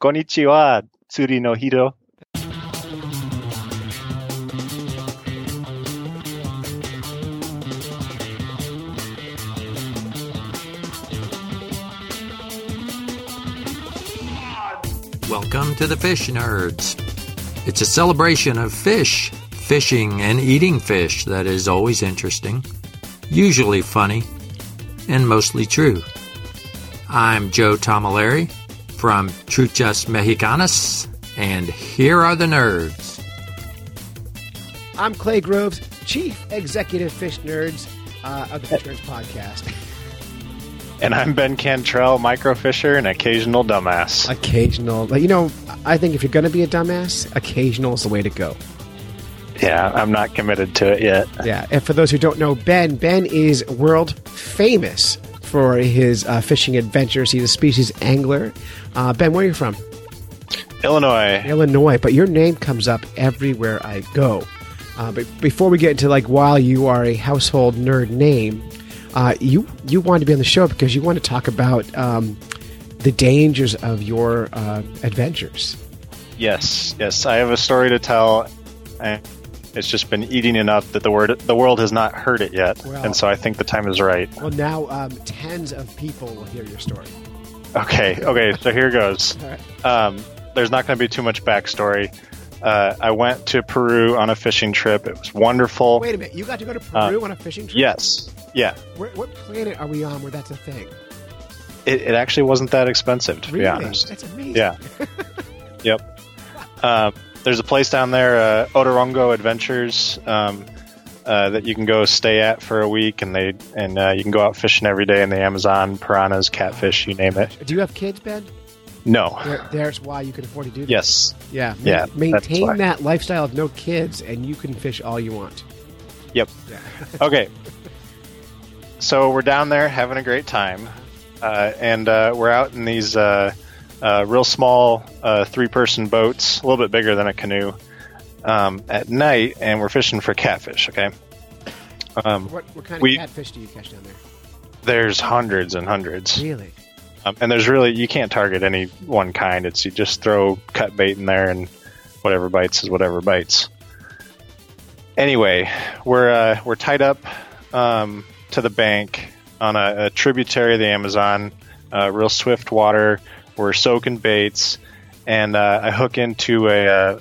Konnichiwa, Tsuri no Hiro. Welcome to the Fish Nerds. It's a celebration of fish, fishing, and eating fish that is always interesting, usually funny, and mostly true. I'm Joe Tomelleri from Truchas Mexicanas, and here are the nerds. I'm Clay Groves, Chief Executive Fish Nerds of the Fish Nerds Podcast. And I'm Ben Cantrell, microfisher and occasional dumbass. Occasional. But, you know, I think if you're going to be a dumbass, occasional is the way to go. Yeah, I'm not committed to it yet. Yeah, and for those who don't know, Ben is world famous for his fishing adventures. He's a species angler. Ben, where are you from? Illinois, but your name comes up everywhere I go. But before we get into, like, while you are a household nerd name, you wanted to be on the show because you want to talk about the dangers of your adventures. Yes, I have a story to tell. It's just been eating enough that the world has not heard it yet, and so I think the time is right. Well, now tens of people will hear your story. Okay, so here goes. Right. There's not going to be too much backstory. I went to Peru on a fishing trip. It was wonderful. Wait a minute, you got to go to Peru on a fishing trip? Yes, yeah. What planet are we on where that's a thing? It actually wasn't that expensive, to be honest. That's amazing. Yeah. Yep. There's a place down there, Otorongo Adventures, that you can go stay at for a week, and you can go out fishing every day in the Amazon, piranhas, catfish, you name it. Do you have kids, Ben? No. There's why you can afford to do that. Yes. Yeah. Yeah. Maintain that lifestyle of no kids, and you can fish all you want. Yep. Yeah. Okay. So we're down there having a great time, and we're out in these real small three-person boats, a little bit bigger than a canoe, at night, and we're fishing for catfish, okay? What kind of catfish do you catch down there? There's hundreds and hundreds. Really? And there's really, you can't target any one kind. You just throw cut bait in there, and whatever bites is whatever bites. Anyway, we're tied up to the bank on a tributary of the Amazon, real swift water. We're soaking baits, and I hook into a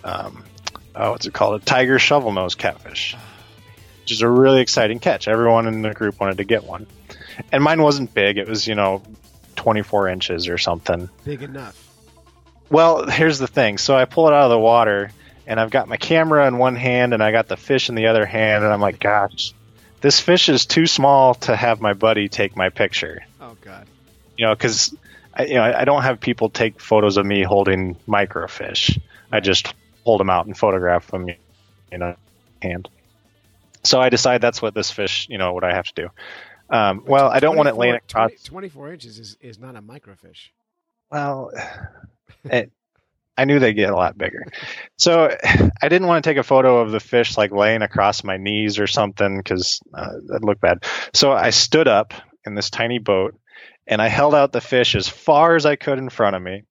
tiger shovelnose catfish, which is a really exciting catch. Everyone in the group wanted to get one, and mine wasn't big. It was, 24 inches or something. Big enough. Well, here's the thing. So I pull it out of the water, and I've got my camera in one hand, and I got the fish in the other hand, and I'm like, gosh, this fish is too small to have my buddy take my picture. Oh, God. Because I don't have people take photos of me holding microfish. I just hold them out and photograph them in hand. So I decide that's what this fish, what I have to do. Well, I don't want it laying across. 24 inches is not a microfish. Well, I knew they'd get a lot bigger. So I didn't want to take a photo of the fish like laying across my knees or something because that'd look bad. So I stood up in this tiny boat, and I held out the fish as far as I could in front of me.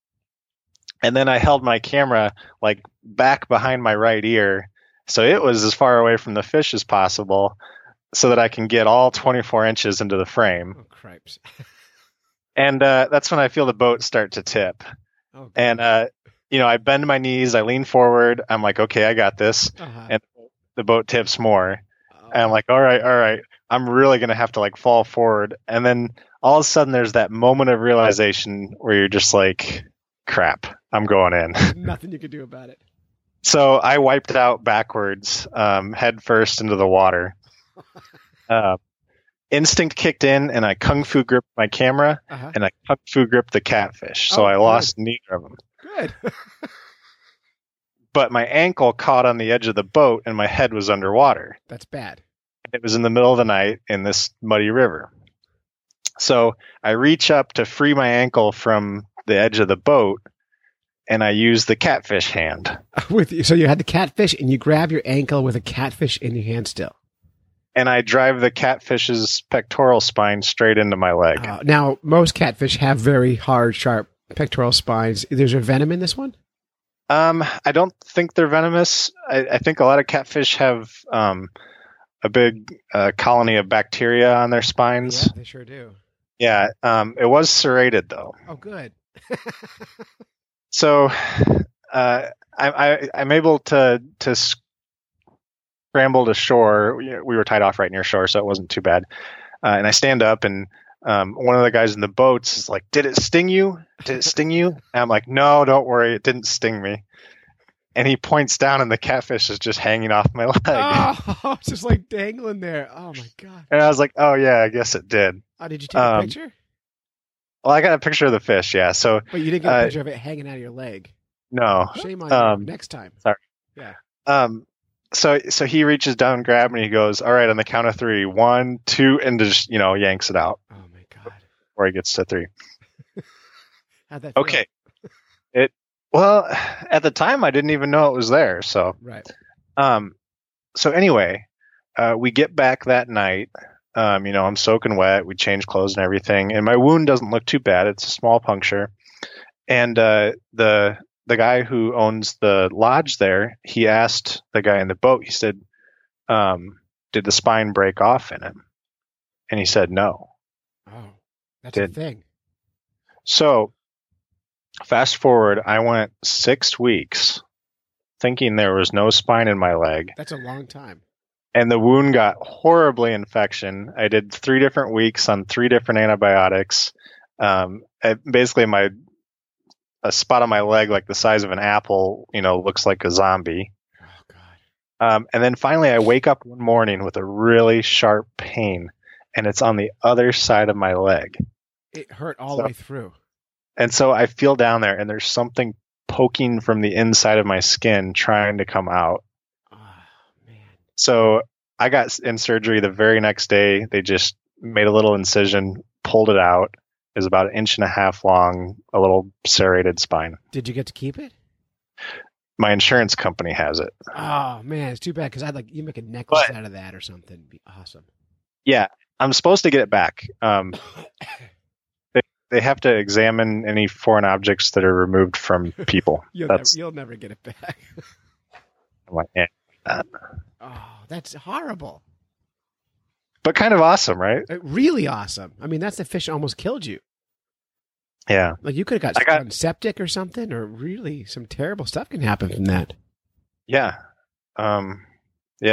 And then I held my camera like back behind my right ear, so it was as far away from the fish as possible, so that I can get all 24 inches into the frame. Oh, cripes. And that's when I feel the boat start to tip. Oh, and, I bend my knees, I lean forward. I'm like, okay, I got this. Uh-huh. And the boat tips more. Oh. And I'm like, all right. I'm really going to have to like fall forward. And then all of a sudden there's that moment of realization where you're just like, crap, I'm going in. There's nothing you can do about it. So I wiped out backwards, head first into the water. instinct kicked in, and I kung fu gripped my camera, and I kung fu gripped the catfish. So I lost neither of them. Good. But my ankle caught on the edge of the boat, and my head was underwater. That's bad. It was in the middle of the night in this muddy river. So I reach up to free my ankle from the edge of the boat, and I use the catfish hand. With you. So you had the catfish, and you grab your ankle with a catfish in your hand still. And I drive the catfish's pectoral spine straight into my leg. Now, most catfish have very hard, sharp pectoral spines. There's a venom in this one? I don't think they're venomous. I think a lot of catfish have a big colony of bacteria on their spines. Yeah, they sure do. Yeah. It was serrated, though. Oh, good. So I'm able to scramble to shore. We were tied off right near shore, so it wasn't too bad. And I stand up, and one of the guys in the boats is like, "Did it sting you? Did it sting you?" And I'm like, "No, don't worry. It didn't sting me." And he points down, and the catfish is just hanging off my leg. Oh, it's just like dangling there. Oh, my God. And I was like, oh, yeah, I guess it did. Oh, did you take a picture? Well, I got a picture of the fish, yeah. So, but you didn't get a picture of it hanging out of your leg. No. Shame on you. Next time. Sorry. Yeah. So he reaches down, grabs me, and he goes, "All right, on the count of three. One, two," and just, yanks it out. Oh, my God. Before he gets to three. How'd that feel? Okay. Well, at the time, I didn't even know it was there. So, right. So anyway, we get back that night. I'm soaking wet. We change clothes and everything. And my wound doesn't look too bad. It's a small puncture. And the guy who owns the lodge there, he asked the guy in the boat, he said, "Did the spine break off in him?" And he said, "No." Oh, that's a thing. So fast forward, I went 6 weeks thinking there was no spine in my leg. That's a long time. And the wound got horribly infection. I did 3 different weeks on 3 different antibiotics. Basically, a spot on my leg, like the size of an apple, looks like a zombie. Oh, God. And then finally, I wake up one morning with a really sharp pain, and it's on the other side of my leg. It hurt all the way through. And so I feel down there, and there's something poking from the inside of my skin trying to come out. Oh, man. So I got in surgery the very next day. They just made a little incision, pulled it out. It was about 1.5 inches long, a little serrated spine. Did you get to keep it? My insurance company has it. Oh, man. It's too bad, because I'd you make a necklace out of that or something. It'd be awesome. Yeah. I'm supposed to get it back. They have to examine any foreign objects that are removed from people. You'll never get it back. I'm like, Oh, that's horrible. But kind of awesome, right? Really awesome. I mean, that's the fish almost killed you. Yeah. You could have got septic or something, or really some terrible stuff can happen from that. Yeah. Yeah,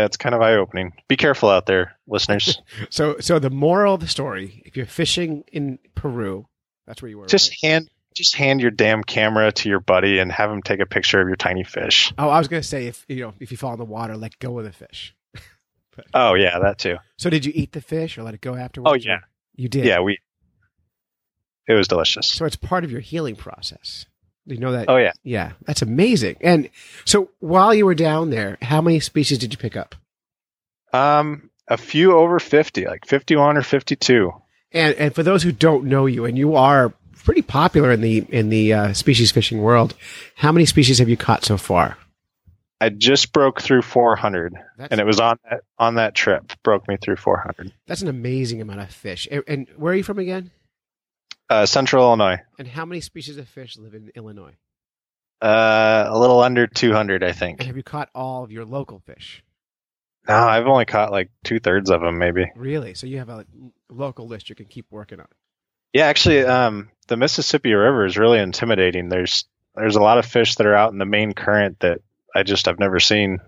it's kind of eye-opening. Be careful out there, listeners. So the moral of the story, if you're fishing in Peru, that's where you were. Just hand your damn camera to your buddy and have him take a picture of your tiny fish. Oh, I was going to say, if you fall in the water, let go of the fish. But, oh, yeah, that too. So did you eat the fish or let it go afterwards? Oh, yeah. You did? Yeah, it was delicious. So it's part of your healing process. You know that? Oh, yeah. Yeah, that's amazing. And so while you were down there, how many species did you pick up? A few over 50, like 51 or 52. And for those who don't know you, and you are pretty popular in the species fishing world, how many species have you caught so far? I just broke through 400, and it was on that trip. Broke me through 400. That's an amazing amount of fish. And where are you from again? Central Illinois. And how many species of fish live in Illinois? A little under 200, I think. And have you caught all of your local fish? No, I've only caught 2/3 of them, maybe. Really? So you have a local list you can keep working on. Yeah, actually, the Mississippi River is really intimidating. There's a lot of fish that are out in the main current that I've never seen.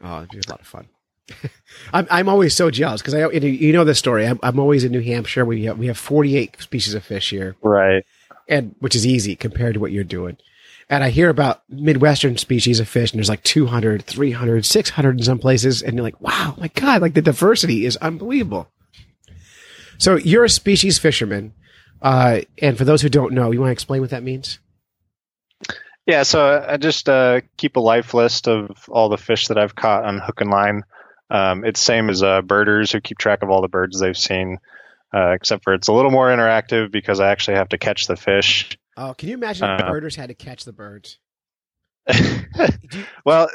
Oh, it'd be a lot of fun. I'm always so jealous because this story. I'm always in New Hampshire. We have 48 species of fish here, right? And which is easy compared to what you're doing. And I hear about Midwestern species of fish, and there's 200, 300, 600 in some places, and you're like, wow, my God, the diversity is unbelievable. So you're a species fisherman. And for those who don't know, you want to explain what that means? Yeah, so I just keep a life list of all the fish that I've caught on hook and line. It's same as birders who keep track of all the birds they've seen, except for it's a little more interactive because I actually have to catch the fish. Oh, can you imagine if birders had to catch the birds? Well,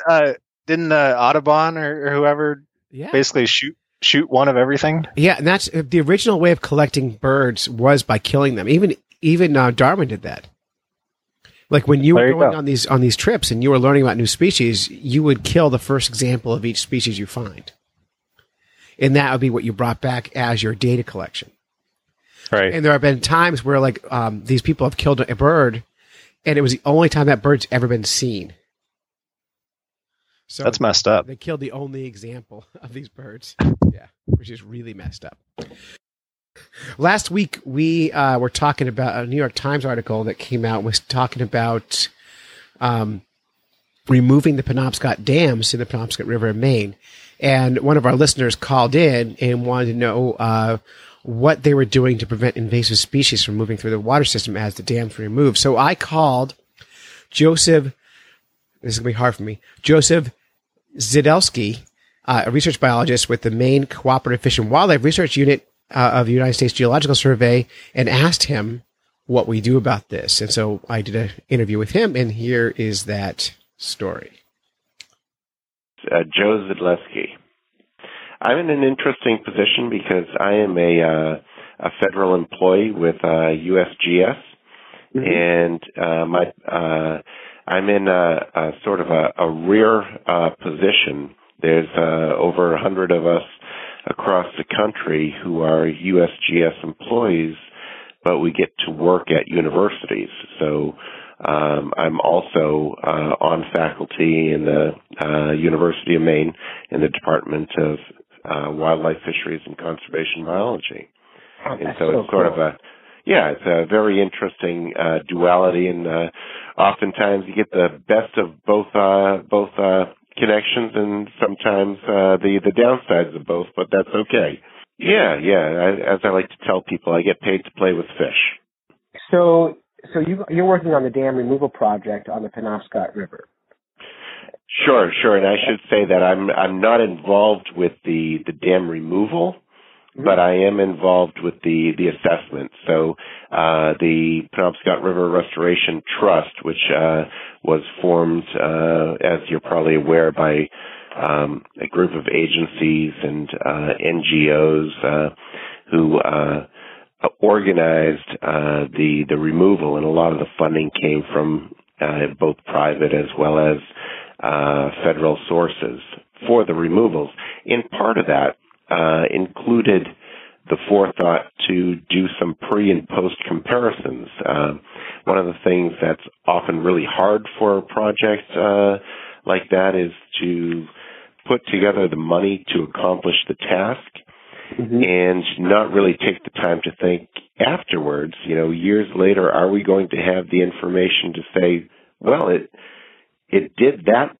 didn't Audubon or whoever basically shoot one of everything? Yeah, and that's the original way of collecting birds was by killing them. Even Darwin did that. Like when you were going on these trips and you were learning about new species, you would kill the first example of each species you find. And that would be what you brought back as your data collection. Right. And there have been times where like these people have killed a bird and it was the only time that bird's ever been seen. So that's messed up. They killed the only example of these birds. Yeah. Which is really messed up. Last week, we were talking about a New York Times article that came out was talking about removing the Penobscot dams in the Penobscot River in Maine. And one of our listeners called in and wanted to know what they were doing to prevent invasive species from moving through the water system as the dams were removed. So I called Joseph, this is going to be hard for me, Joseph Zydlewski, a research biologist with the Maine Cooperative Fish and Wildlife Research Unit of the United States Geological Survey, and asked him what we do about this. And so I did an interview with him, and here is that story. Joe Zydlewski. I'm in an interesting position because I am a federal employee with USGS, mm-hmm. and I'm in a sort of a rare position. There's over 100 of us across the country who are USGS employees, but we get to work at universities. So I'm also on faculty in the University of Maine in the Department of Wildlife, Fisheries, and Conservation Biology. Oh, and so it's sort of a, yeah, it's a very interesting duality, and oftentimes you get the best of both connections, and sometimes the downsides of both, but that's okay. Yeah. As I like to tell people, I get paid to play with fish. So you're working on the dam removal project on the Penobscot River. Sure, and I should say that I'm not involved with the dam removal, mm-hmm. but I am involved with the assessment. So the Penobscot River Restoration Trust, which was formed, as you're probably aware, by a group of agencies and NGOs who organized the removal, and a lot of the funding came from both private as well as federal sources for the removals. And part of that included the forethought to do some pre and post comparisons. One of the things that's often really hard for projects like that is to put together the money to accomplish the task, mm-hmm. and not really take the time to think afterwards, years later, are we going to have the information to say, well, it did that,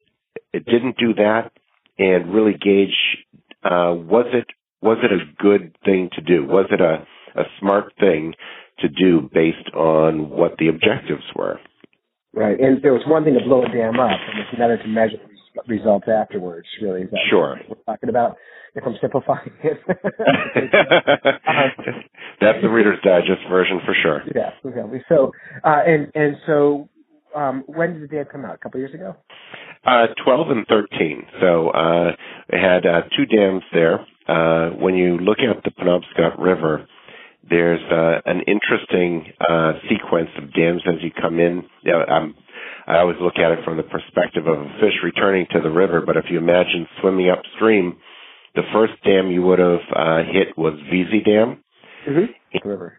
it didn't do that, and really gauge was it a good thing to do? Was it a smart thing to do based on what the objectives were? Right. And there was one thing to blow a dam up, and it's another to measure the results afterwards, really. Is that sure. what we're talking about, if I'm simplifying it? That's the Reader's Digest version for sure. Yeah, exactly. So, when did the dam come out? A couple years ago? 12 and 13. So it had two dams there. When you look at the Penobscot River, there's an interesting sequence of dams as you come in. I always look at it from the perspective of a fish returning to the river, but if you imagine swimming upstream, the first dam you would have hit was Veazie Dam. Mm-hmm. River.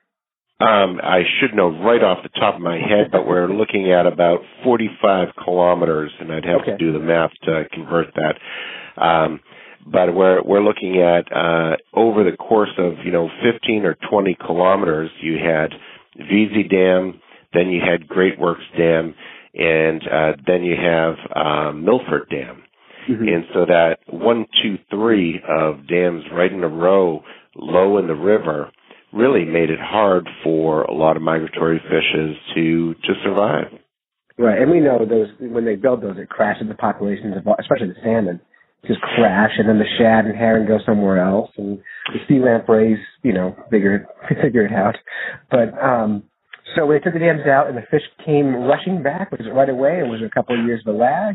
I should know right off the top of my head, but we're looking at about 45 kilometers, and I'd have to do the math to convert that. But we're looking at over the course of 15 or 20 kilometers, you had Veazie Dam, then you had Great Works Dam, and then you have Milford Dam, mm-hmm. and so that 1, 2, 3 of dams right in a row, low in the river, really made it hard for a lot of migratory fishes to survive. Right, and we know those when they build those, it crashes the populations of, especially the salmon, just crash, and then the shad and herring go somewhere else, and the sea lampreys, you know, figure it out. But so they took the dams out, and the fish came rushing back. Was it right away, or was it a couple of years of a lag?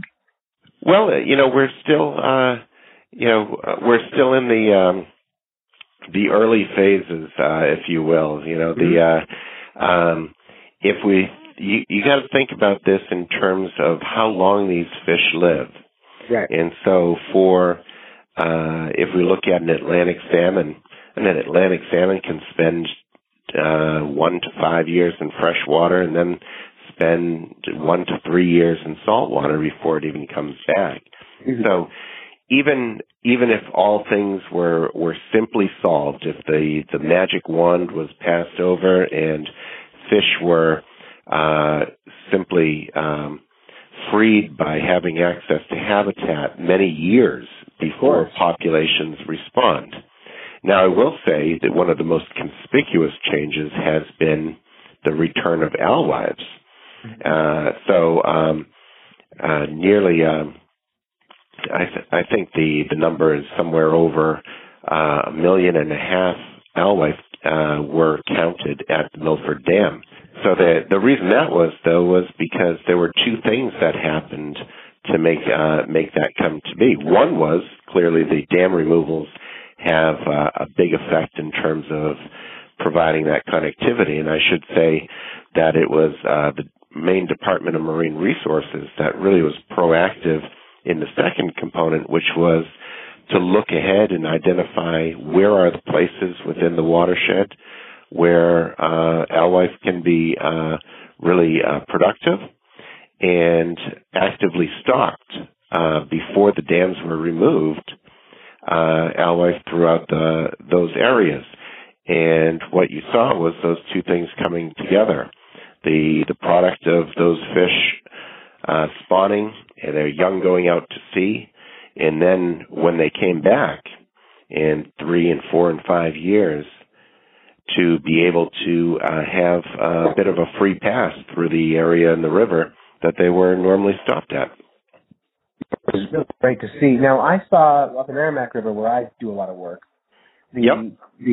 Well, you know, we're still in the early phases, if you will. You know, you got to think about this in terms of how long these fish live. Right. And so for, if we look at an Atlantic salmon can spend 1 to 5 years in fresh water and then spend 1 to 3 years in salt water before it even comes back. Mm-hmm. So even if all things were simply solved, if the magic wand was passed over and fish were simply freed by having access to habitat many years before populations respond. Now, I will say that one of the most conspicuous changes has been the return of alewives. I think the number is somewhere over 1.5 million alewives were counted at the Milford Dam. So the reason that was because there were two things that happened to make that come to be. One was clearly the dam removals have a big effect in terms of providing that connectivity, and I should say that it was the Maine Department of Marine Resources that really was proactive in the second component, which was to look ahead and identify where are the places within the watershed where alewife can be really productive, and actively stocked before the dams were removed, alewife throughout those areas. And what you saw was those two things coming together, the product of those fish spawning and their young going out to sea, and then when they came back in 3 and 4 and 5 years, to be able to have a bit of a free pass through the area and the river that they were normally stopped at. It was really great to see. Now, I saw up in Merrimack River, where I do a lot of work, the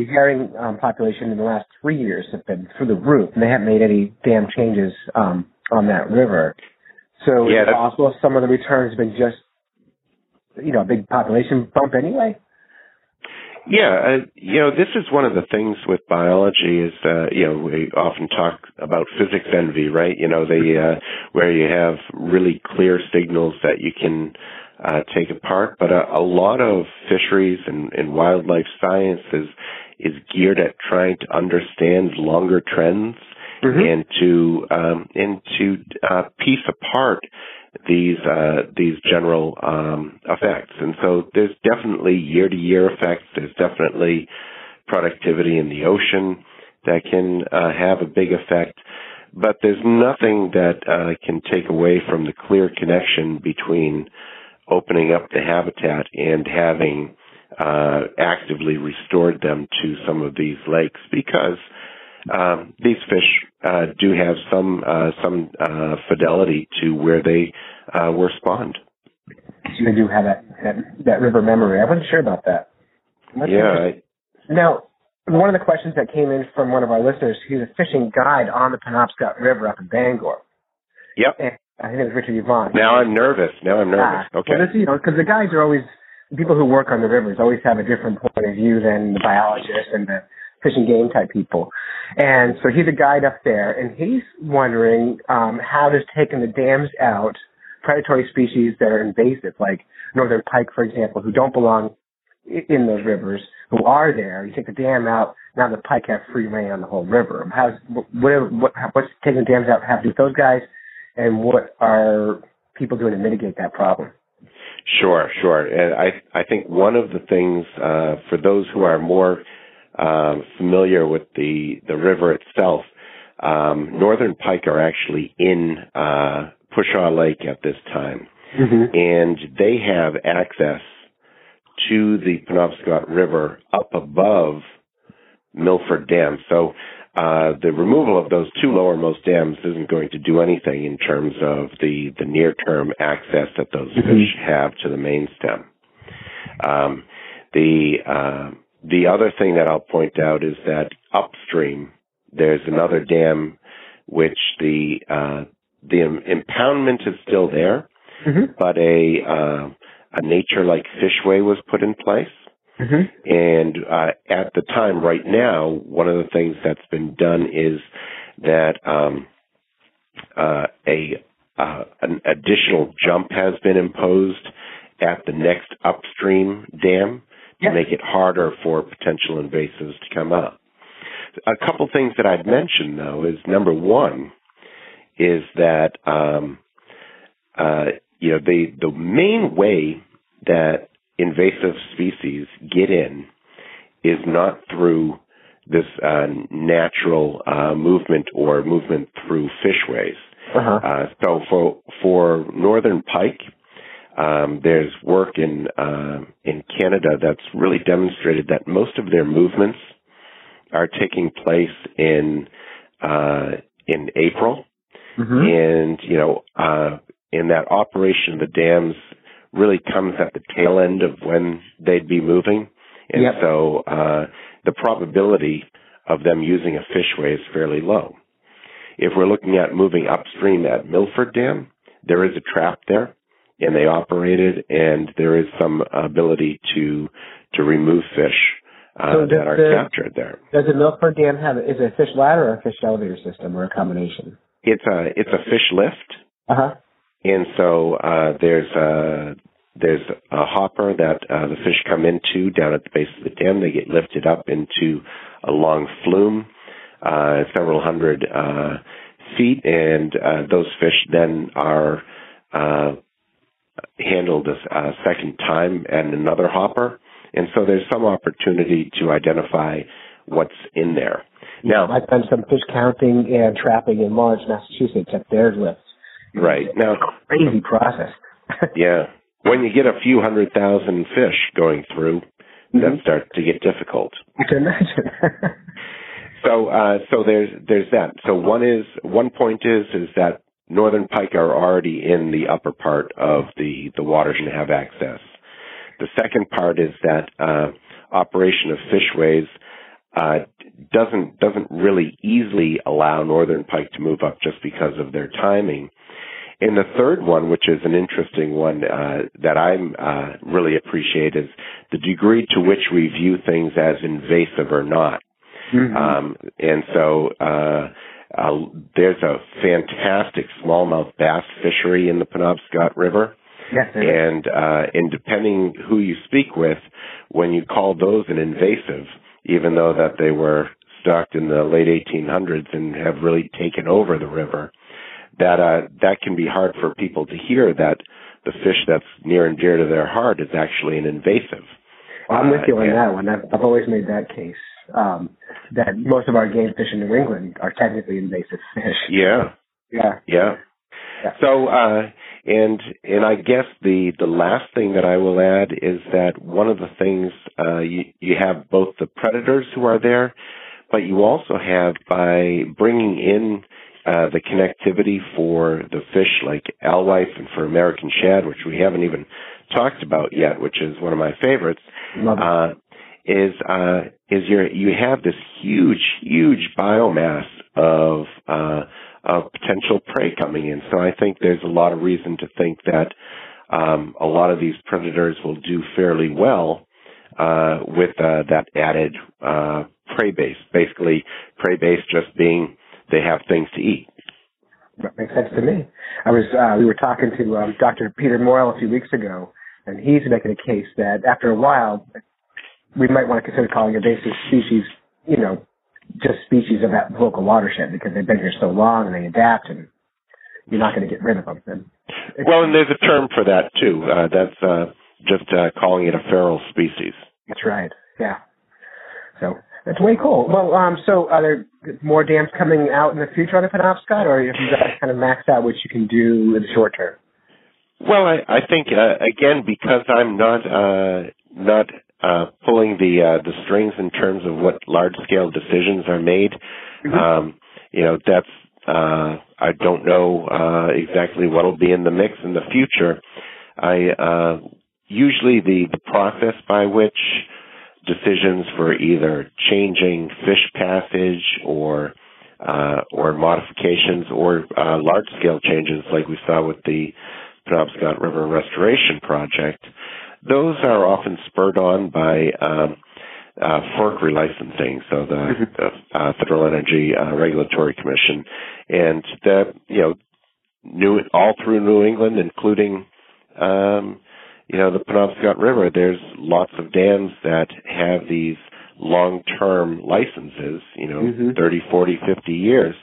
herring population in the last 3 years have been through the roof, and they haven't made any dam changes on that river. So yeah, it's possible some of the returns have been just, you know, a big population bump anyway. Yeah, this is one of the things with biology is, we often talk about physics envy, right? You know, where you have really clear signals that you can take apart. But a lot of fisheries and wildlife science is geared at trying to understand longer trends, mm-hmm. and to piece apart these general effects. And so there's definitely year-to-year effects. There's definitely productivity in the ocean that can have a big effect. But there's nothing that can take away from the clear connection between opening up the habitat and having actively restored them to some of these lakes, because these fish do have some fidelity to where they were spawned. So they do have that river memory. I wasn't sure about that. Now, one of the questions that came in from one of our listeners, he's a fishing guide on the Penobscot River up in Bangor. Yep. And I think it was Richard Yvonne. Now I'm nervous. Okay. Well, because the guides are always, people who work on the rivers always have a different point of view than the biologists and the fish and game type people. And so he's a guide up there, and he's wondering how does taking the dams out predatory species that are invasive, like northern pike, for example, who don't belong in those rivers, who are there. You take the dam out, now the pike have free rein on the whole river. What's taking the dams out have to do with those guys, and what are people doing to mitigate that problem? Sure. And I think one of the things for those who are more familiar with the river itself, northern pike are actually in Pushaw Lake at this time, mm-hmm. and they have access to the Penobscot River up above Milford Dam. So the removal of those two lowermost dams isn't going to do anything in terms of the near-term access that those fish have to the main stem. The other thing that I'll point out is that upstream, there's another dam which the impoundment is still there, but a nature-like fishway was put in place. And at the time, right now, one of the things that's been done is that an additional jump has been imposed at the next upstream dam to make it harder for potential invasives to come up. A couple things that I'd mention, though, is number one is that the main way that invasive species get in is not through this natural movement or movement through fishways. So for northern pike, there's work in Canada that's really demonstrated that most of their movements are taking place in April, and in that operation of the dams really comes at the tail end of when they'd be moving, and so the probability of them using a fishway is fairly low. If we're looking at moving upstream at Milford Dam, there is a trap there, and they operate it, and there is some ability to remove fish that are captured there. Does the Milford Dam have, is it a fish ladder or a fish elevator system or a combination? It's a fish lift. And so there's a hopper that the fish come into down at the base of the dam. They get lifted up into a long flume, several hundred feet, and those fish then are handled a second time and another hopper. And so there's some opportunity to identify what's in there. Now, I've done some fish counting and trapping in Lawrence, Massachusetts, at their lifts. Right. Now, crazy process. When you get a few 100,000 fish going through, that starts to get difficult. I can imagine. So there's that. So one point is that northern pike are already in the upper part of the waters and have access. The second part is that operation of fishways doesn't really easily allow northern pike to move up just because of their timing. And the third one, which is an interesting one that I'm really appreciate, is the degree to which we view things as invasive or not. And so there's a fantastic smallmouth bass fishery in the Penobscot River. And depending who you speak with, when you call those an invasive, even though that they were stocked in the late 1800s and have really taken over the river, that can be hard for people to hear that the fish that's near and dear to their heart is actually an invasive. Well, I'm with you on that one. I've always made that case, that most of our game fish in New England are technically invasive fish. So, and I guess the last thing that I will add is that one of the things you have both the predators who are there, but you also have, by bringing in the connectivity for the fish like alewife and for American shad, which we haven't even talked about yet, which is one of my favorites, you have this huge biomass of potential prey coming in. So I think there's a lot of reason to think that a lot of these predators will do fairly well with that added prey base. Basically, prey base just being they have things to eat. That makes sense to me. We were talking to Dr. Peter Moyle a few weeks ago, and he's making a case that after a while, we might want to consider calling invasive species, just species of that local watershed, because they've been here so long and they adapt, and you're not going to get rid of them. Well, and there's a term for that too. That's just calling it a feral species. That's right. Yeah. So that's way cool. Well, so are there more dams coming out in the future on the Penobscot, or have you guys kind of maxed out what you can do in the short term? Well, I think again, because I'm not pulling the strings in terms of what large scale decisions are made. Mm-hmm. You know, that's I don't know exactly what will be in the mix in the future. I usually the process by which decisions for either changing fish passage or modifications or large scale changes like we saw with the Penobscot River Restoration Project, those are often spurred on by FERC relicensing, so the Federal Energy Regulatory Commission, and that all through New England, including the Penobscot River, there's lots of dams that have these long-term licenses, 30, 40, 50 years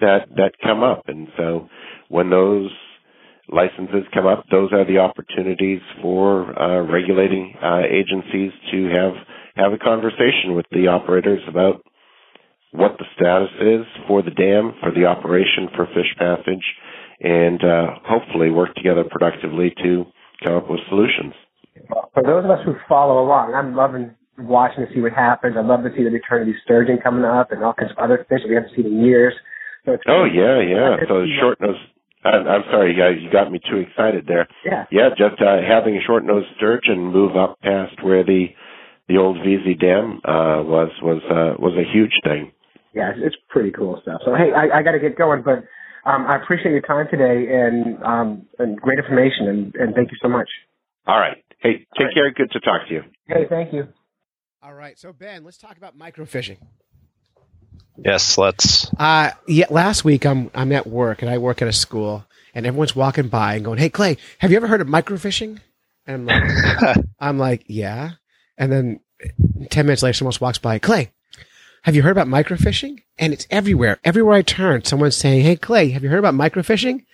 that come up, and so when those licenses come up, those are the opportunities for regulating agencies to have a conversation with the operators about what the status is for the dam, for the operation, for fish passage, and hopefully work together productively to come up with solutions. For those of us who follow along, I'm loving watching to see what happens. I love to see the return of these sturgeon coming up and all kinds of other fish that we haven't seen in years. So it's So the short-nosed, I'm sorry, you got me too excited there. Yeah, just having a short-nosed sturgeon move up past where the old Veazie Dam was a huge thing. Yeah, it's pretty cool stuff. So, hey, I got to get going, but I appreciate your time today and great information, and thank you so much. All right. Hey, take care. Good to talk to you. Hey, thank you. All right. So, Ben, let's talk about microfishing. Yes, let's. Last week I'm at work, and I work at a school, and everyone's walking by and going, "Hey, Clay, have you ever heard of microfishing?" And I'm like, yeah. And then 10 minutes later, someone else walks by, "Clay, have you heard about microfishing?" And it's everywhere. Everywhere I turn, someone's saying, "Hey, Clay, have you heard about microfishing?"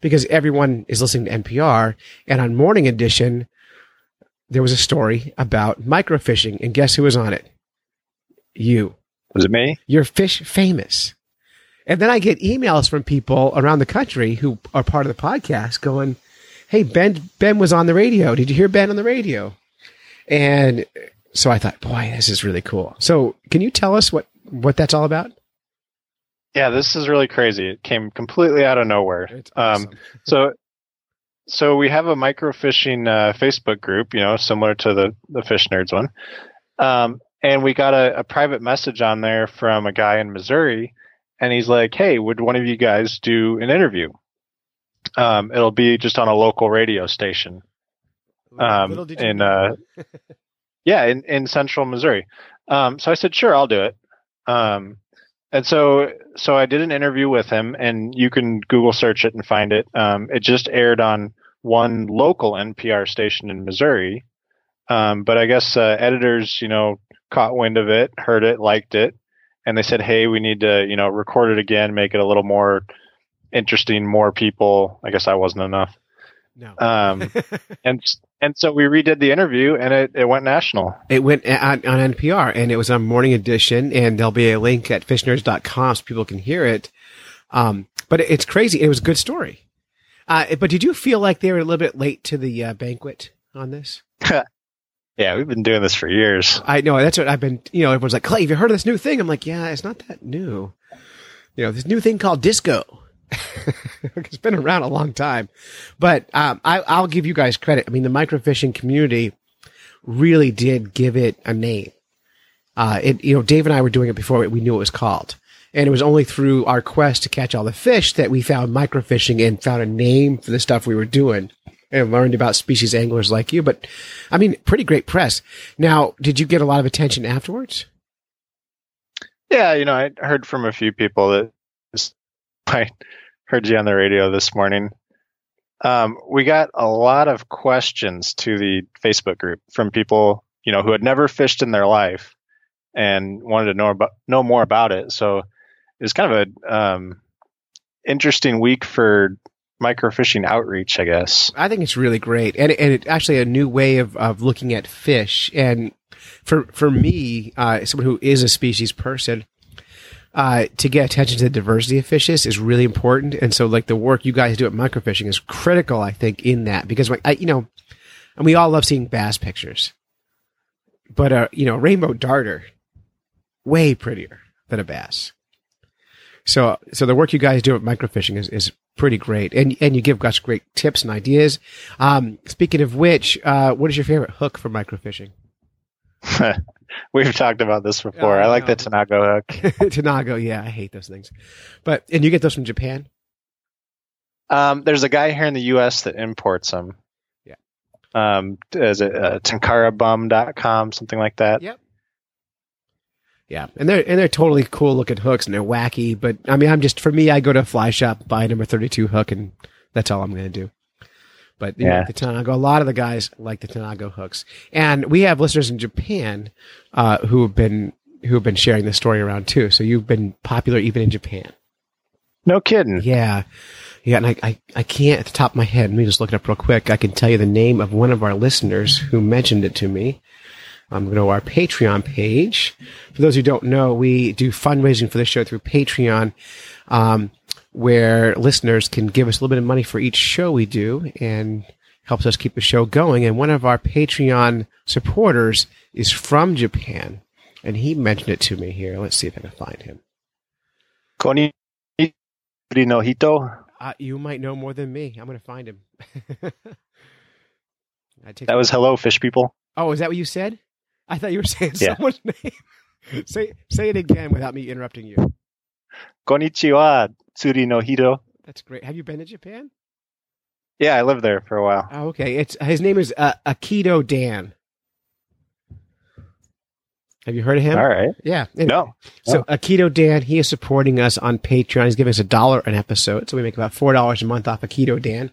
Because everyone is listening to NPR. And on Morning Edition, there was a story about microfishing. And guess who was on it? You. Was it me? You're fish famous. And then I get emails from people around the country who are part of the podcast going, "Hey, Ben was on the radio. Did you hear Ben on the radio?" And so I thought, boy, this is really cool. So can you tell us what that's all about? Yeah, this is really crazy. It came completely out of nowhere. It's awesome. So we have a microfishing Facebook group, similar to the Fish Nerds one. And we got a private message on there from a guy in Missouri, and he's like, "Hey, would one of you guys do an interview? It'll be just on a local radio station." In central Missouri. So I said, "Sure, I'll do it." And so I did an interview with him, and you can Google search it and find it. It just aired on one local NPR station in Missouri. But I guess editors, caught wind of it, heard it, liked it, and they said, "Hey, we need to, record it again, make it a little more interesting, more people." I guess I wasn't enough. No. And so we redid the interview, and it went national. It went on NPR, and it was on Morning Edition, and there'll be a link at fishnerds.com so people can hear it. But it's crazy. It was a good story. But did you feel like they were a little bit late to the banquet on this? Yeah, we've been doing this for years. I know. That's what I've been, everyone's like, "Clay, have you heard of this new thing?" I'm like, "Yeah, it's not that new. This new thing called disco." It's been around a long time, but I'll give you guys credit. I mean, the microfishing community really did give it a name. Dave and I were doing it before we knew it was called, and it was only through our quest to catch all the fish that we found microfishing and found a name for the stuff we were doing and learned about species anglers like you. But I mean, pretty great press. Now, did you get a lot of attention afterwards? Yeah, I heard from a few people that I heard you on the radio this morning. We got a lot of questions to the Facebook group from people, who had never fished in their life and wanted to know more about it. So it was kind of a interesting week for microfishing outreach, I guess. I think it's really great, and it's actually a new way of looking at fish. And for me, someone who is a species person, to get attention to the diversity of fishes is really important. And so the work you guys do at microfishing is critical, I think, in that, because and we all love seeing bass pictures. But a, you know, rainbow darter, way prettier than a bass. So the work you guys do at microfishing is pretty great, and you give us great tips and ideas. Speaking of which, what is your favorite hook for microfishing? We've talked about this before. I like the Tanago hook. Tanago, yeah, I hate those things. But and you get those from Japan? There's a guy here in the U.S. that imports them. Yeah. Is it tankarabum.com, something like that? Yep. Yeah, and they're totally cool looking hooks, and they're wacky. But I mean, I go to a fly shop, buy a number 32 hook, and that's all I'm going to do. But you know, the Tanago, a lot of the guys like the Tanago hooks, and we have listeners in Japan who have been sharing this story around too. So you've been popular even in Japan. No kidding. Yeah, and I can't at the top of my head. Let me just look it up real quick. I can tell you the name of one of our listeners who mentioned it to me. I'm going to our Patreon page. For those who don't know, we do fundraising for this show through Patreon, where listeners can give us a little bit of money for each show we do and helps us keep the show going. And one of our Patreon supporters is from Japan, and he mentioned it to me here. Let's see if I can find him. Koni Rinohito. You might know more than me. I'm going to find him. That was hello, fish people. Oh, is that what you said? I thought you were saying someone's name. Say it again without me interrupting you. Konnichiwa, Tsuri no Hiro. That's great. Have you been to Japan? Yeah, I lived there for a while. Oh, okay. His name is Akito Dan. Have you heard of him? All right. Yeah. Anyway. No. So Akito Dan, he is supporting us on Patreon. He's giving us $1 an episode, so we make about $4 a month off Akito Dan.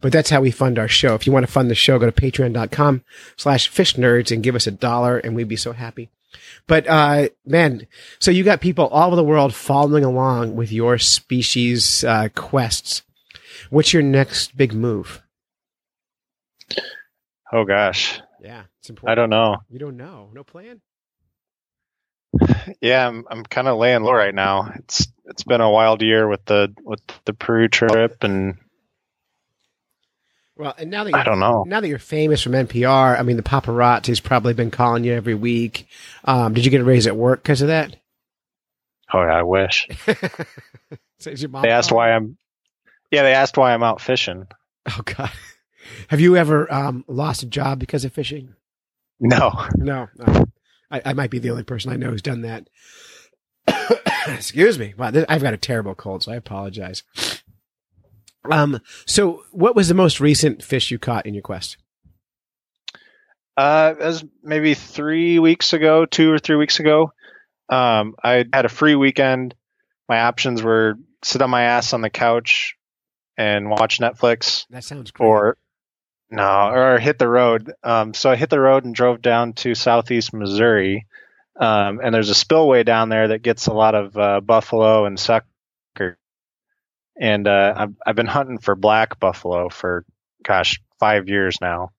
But that's how we fund our show. If you want to fund the show, go to patreon.com/fishnerds and give us $1, and we'd be so happy. But, man, so you got people all over the world following along with your species quests. What's your next big move? Oh, gosh. Yeah, it's important. I don't know. You don't know? No plan? Yeah, I'm kind of laying low right now. It's been a wild year with the Peru trip and... Well, and now that you're famous from NPR, I mean, the paparazzi's probably been calling you every week. Did you get a raise at work because of that? Oh, yeah, I wish. So is your mom they asked why I'm out fishing. Oh, God. Have you ever lost a job because of fishing? No. I might be the only person I know who's done that. Excuse me. Wow, I've got a terrible cold, so I apologize. So what was the most recent fish you caught in your quest? It was maybe 3 weeks ago, 2 or 3 weeks ago. I had a free weekend. My options were sit on my ass on the couch and watch Netflix. That sounds great. Or hit the road. So I hit the road and drove down to southeast Missouri. And there's a spillway down there that gets a lot of buffalo and sucker. And I've been hunting for black buffalo for, 5 years now.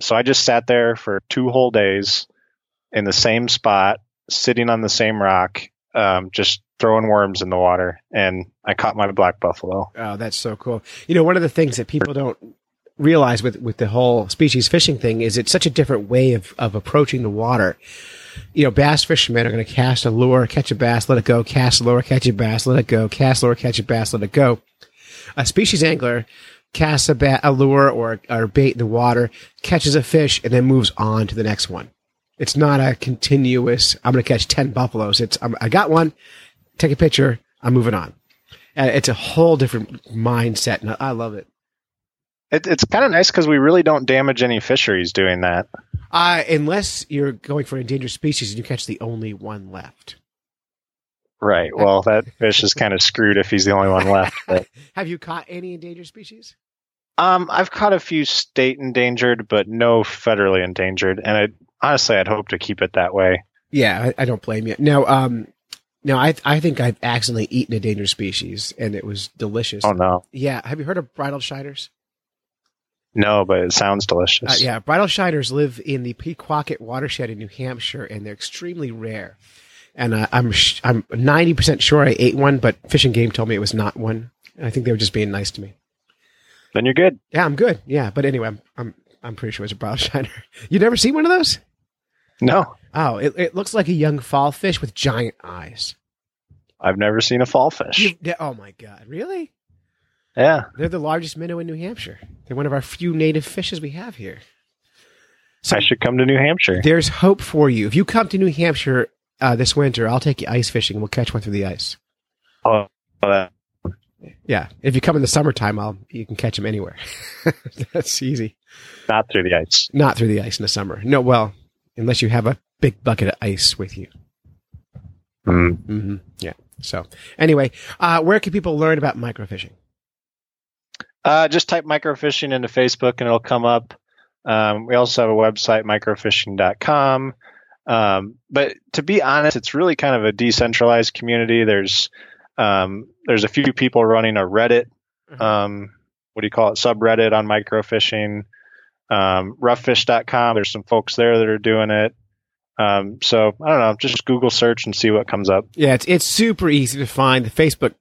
So I just sat there for 2 whole days in the same spot, sitting on the same rock, just throwing worms in the water. And I caught my black buffalo. Oh, that's so cool. You know, one of the things that people don't realize with the whole species fishing thing is it's such a different way of approaching the water. You know, bass fishermen are going to cast a lure, catch a bass, let it go, cast a lure, catch a bass, let it go, cast a lure, catch a bass, let it go. A species angler casts a lure or bait in the water, catches a fish, and then moves on to the next one. It's not a continuous, I'm going to catch 10 buffaloes. It's, I got one, take a picture, I'm moving on. And it's a whole different mindset, and I love it. It's kind of nice because we really don't damage any fisheries doing that. Unless you're going for an endangered species and you catch the only one left. Right. Well, that fish is kind of screwed if he's the only one left. But. Have you caught any endangered species? I've caught a few state endangered, but no federally endangered. And I'd hope to keep it that way. Yeah, I don't blame you. No, I think I've accidentally eaten a dangerous species, and it was delicious. Oh, no. Yeah. Have you heard of bridal shiners? No, but it sounds delicious. Yeah, bridal shiners live in the Pequocket watershed in New Hampshire, and they're extremely rare. And I'm 90% sure I ate one, but Fish and Game told me it was not one. And I think they were just being nice to me. Then you're good. Yeah, I'm good. Yeah, but anyway, I'm pretty sure it's a bridal shiner. You never seen one of those? No. Oh, it looks like a young fall fish with giant eyes. I've never seen a fall fish. Oh, my God. Really? Yeah. They're the largest minnow in New Hampshire. They're one of our few native fishes we have here. So I should come to New Hampshire. There's hope for you. If you come to New Hampshire this winter, I'll take you ice fishing and we'll catch one through the ice. Oh, that. Yeah. If you come in the summertime, you can catch them anywhere. That's easy. Not through the ice. Not through the ice in the summer. No, well, unless you have a big bucket of ice with you. Mm. Mm-hmm. Yeah. So anyway, where can people learn about microfishing? Just type microfishing into Facebook and it'll come up. We also have a website, microfishing.com. But to be honest, it's really kind of a decentralized community. There's a few people running a Reddit, subreddit on microfishing, roughfish.com. There's some folks there that are doing it. So I don't know, just Google search and see what comes up. Yeah. It's super easy to find. The Facebook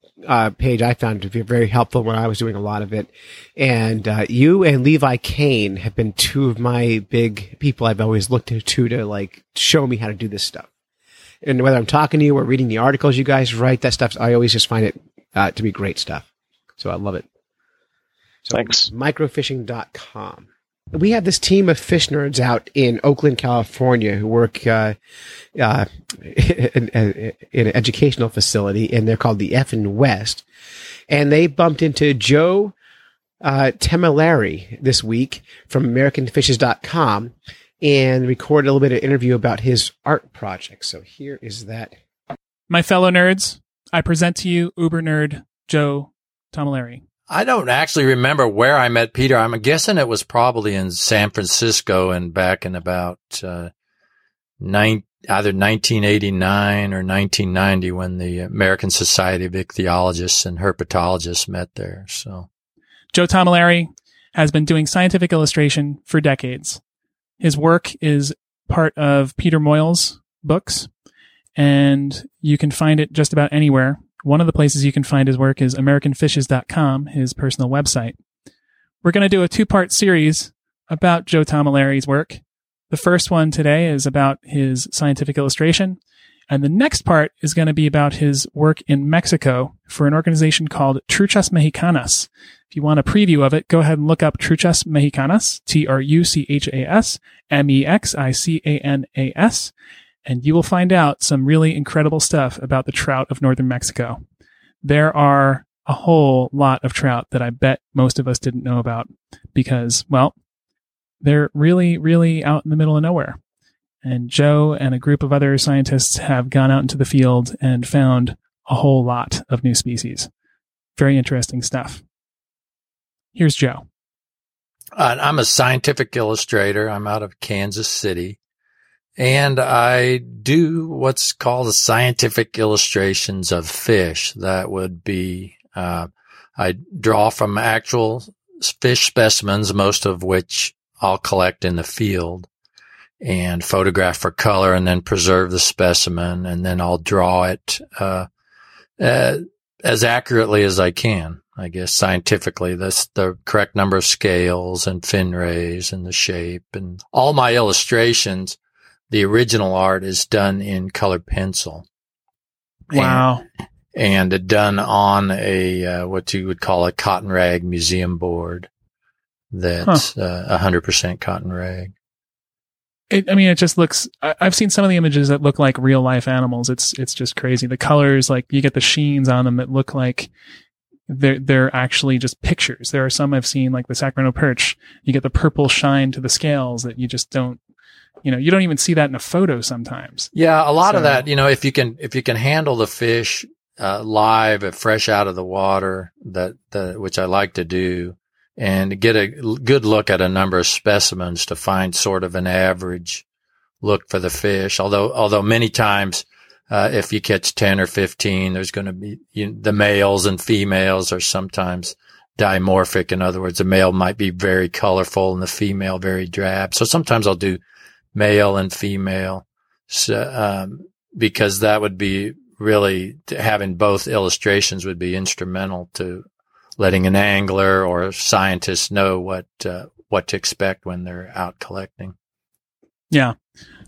page I found to be very helpful when I was doing a lot of it. And, you and Levi Kane have been two of my big people I've always looked to like show me how to do this stuff. And whether I'm talking to you or reading the articles you guys write, that stuff, I always just find it to be great stuff. So I love it. So thanks. Microfishing.com. We have this team of fish nerds out in Oakland, California, who work in an educational facility, and they're called the F and West. And they bumped into Joe Tomelleri this week from americanfishes.com and recorded a little bit of interview about his art project. So here is that. My fellow nerds, I present to you uber nerd Joe Tomelleri. I don't actually remember where I met Peter. I'm guessing it was probably in San Francisco and back in about either 1989 or 1990 when the American Society of Ichthyologists and Herpetologists met there. So, Joe Tomelleri has been doing scientific illustration for decades. His work is part of Peter Moyle's books, and you can find it just about anywhere. One of the places you can find his work is americanfishes.com, his personal website. We're going to do a two-part series about Joe Tomeleri's work. The first one today is about his scientific illustration, and the next part is going to be about his work in Mexico for an organization called Truchas Mexicanas. If you want a preview of it, go ahead and look up Truchas Mexicanas, Truchas Mexicanas, and you will find out some really incredible stuff about the trout of northern Mexico. There are a whole lot of trout that I bet most of us didn't know about because, well, they're really, really out in the middle of nowhere. And Joe and a group of other scientists have gone out into the field and found a whole lot of new species. Very interesting stuff. Here's Joe. I'm a scientific illustrator. I'm out of Kansas City. And I do what's called scientific illustrations of fish. That would be, I draw from actual fish specimens, most of which I'll collect in the field and photograph for color and then preserve the specimen. And then I'll draw it, as accurately as I can, I guess, scientifically. That's the correct number of scales and fin rays and the shape and all my illustrations. The original art is done in colored pencil. Wow. And done on a, what you would call a cotton rag museum board that's 100% cotton rag. It just looks, I've seen some of the images that look like real life animals. It's just crazy. The colors, like you get the sheens on them that look like they're actually just pictures. There are some I've seen, like the Sacramento perch. You get the purple shine to the scales that you just don't. You don't even see that in a photo sometimes. Yeah, a lot of that, if you can handle the fish live, fresh out of the water, which I like to do, and get a good look at a number of specimens to find sort of an average look for the fish. Although many times, if you catch 10 or 15, there's going to be the males and females are sometimes dimorphic. In other words, the male might be very colorful and the female very drab. So sometimes I'll do male and female, because that would be really having both illustrations would be instrumental to letting an angler or a scientist know what to expect when they're out collecting. Yeah.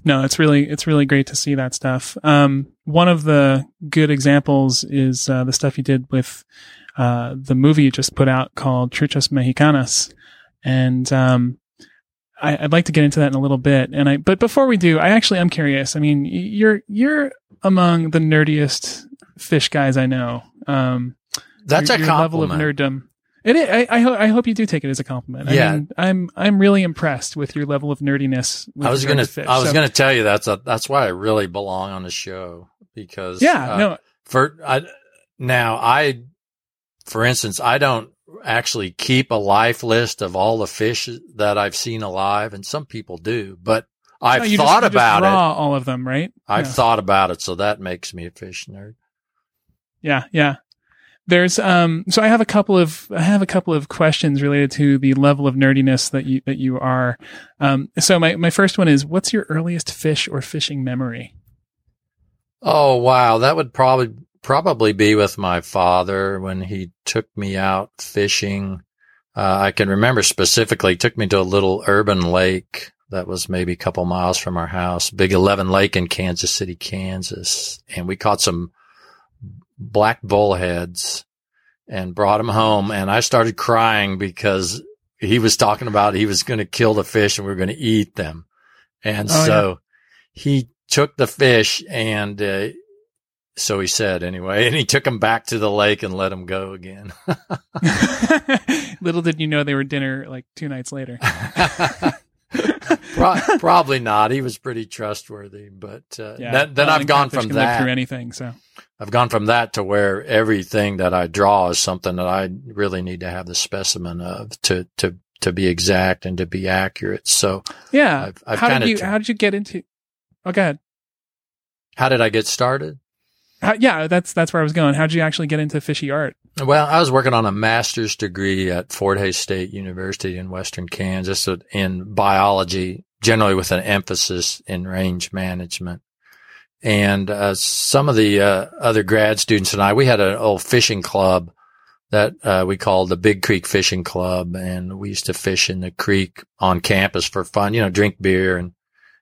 No, it's really great to see that stuff. One of the good examples is the stuff you did with the movie you just put out called Truchas Mexicanas. And I'd like to get into that in a little bit. But before we do, I actually am curious. I mean, you're among the nerdiest fish guys I know. That's your compliment. Level of nerddom. It is. I hope you do take it as a compliment. Yeah. I mean, I'm really impressed with your level of nerdiness. I was going to tell you that's why I really belong on the show, because for instance, I don't actually keep a life list of all the fish that I've seen alive, and some people do, but I've thought about all of them, right? I've thought about it, so that makes me a fish nerd. Yeah, yeah. There's so I have a couple of questions related to the level of nerdiness that you are. So my first one is, what's your earliest fish or fishing memory? Oh wow, that would probably be with my father when he took me out fishing. I can remember specifically, took me to a little urban lake that was maybe a couple miles from our house, Big 11 Lake in Kansas City, Kansas, and we caught some black bullheads and brought him home. And I started crying because he was talking about he was going to kill the fish and we were going to eat them. And he took the fish and, so he said anyway, and he took him back to the lake and let him go again. Little did you know they were dinner like two nights later. Probably not. He was pretty trustworthy, but then I've gone from that through anything. So I've gone from that to where everything that I draw is something that I really need to have the specimen of to be exact and to be accurate. So yeah, how did you get into? Oh, go ahead. How did I get started? That's where I was going. How did you actually get into fishy art? Well, I was working on a master's degree at Fort Hays State University in Western Kansas in biology, generally with an emphasis in range management. And some of the other grad students and I, we had an old fishing club that we called the Big Creek Fishing Club. And we used to fish in the creek on campus for fun, drink beer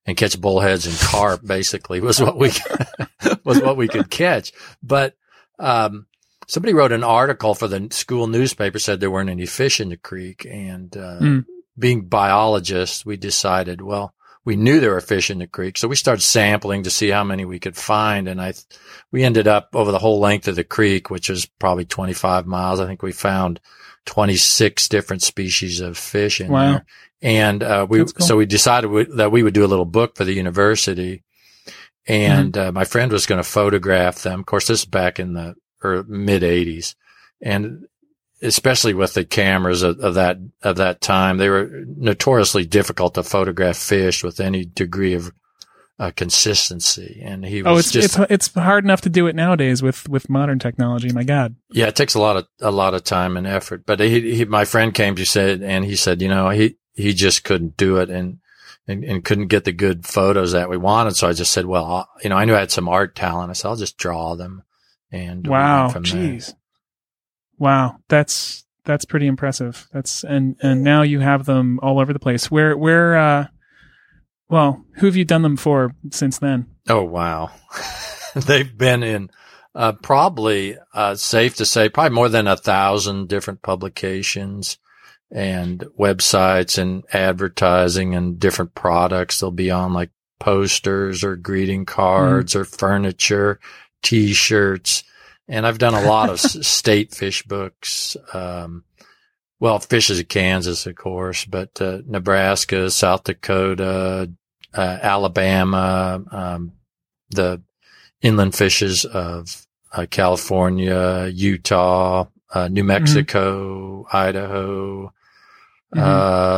and catch bullheads and carp, basically, was what we could catch. But somebody wrote an article for the school newspaper, said there weren't any fish in the creek. And being biologists, we decided, well, we knew there were fish in the creek, so we started sampling to see how many we could find. And we ended up over the whole length of the creek, which is probably 25 miles. I think we found 26 different species of fish in there. And we decided that we would do a little book for the university. And my friend was going to photograph them. Of course, this is back in the mid 80s, and especially with the cameras of that time, they were notoriously difficult to photograph fish with any degree of consistency. And he was it's hard enough to do it nowadays with modern technology. My God. Yeah. It takes a lot of time and effort, but my friend came to say, and he said, he just couldn't do it and couldn't get the good photos that we wanted. So I just said, well, I knew I had some art talent. I said, I'll just draw them. And wow. Jeez. Wow. That's pretty impressive. And now you have them all over the place. Well, who have you done them for since then? Oh, wow. They've been in probably more than 1,000 different publications and websites and advertising and different products. They'll be on like posters or greeting cards or furniture, T-shirts. And I've done a lot of state fish books, well, Fishes of Kansas, of course, but Nebraska, South Dakota, Alabama, the inland fishes of California, Utah, New Mexico, Idaho,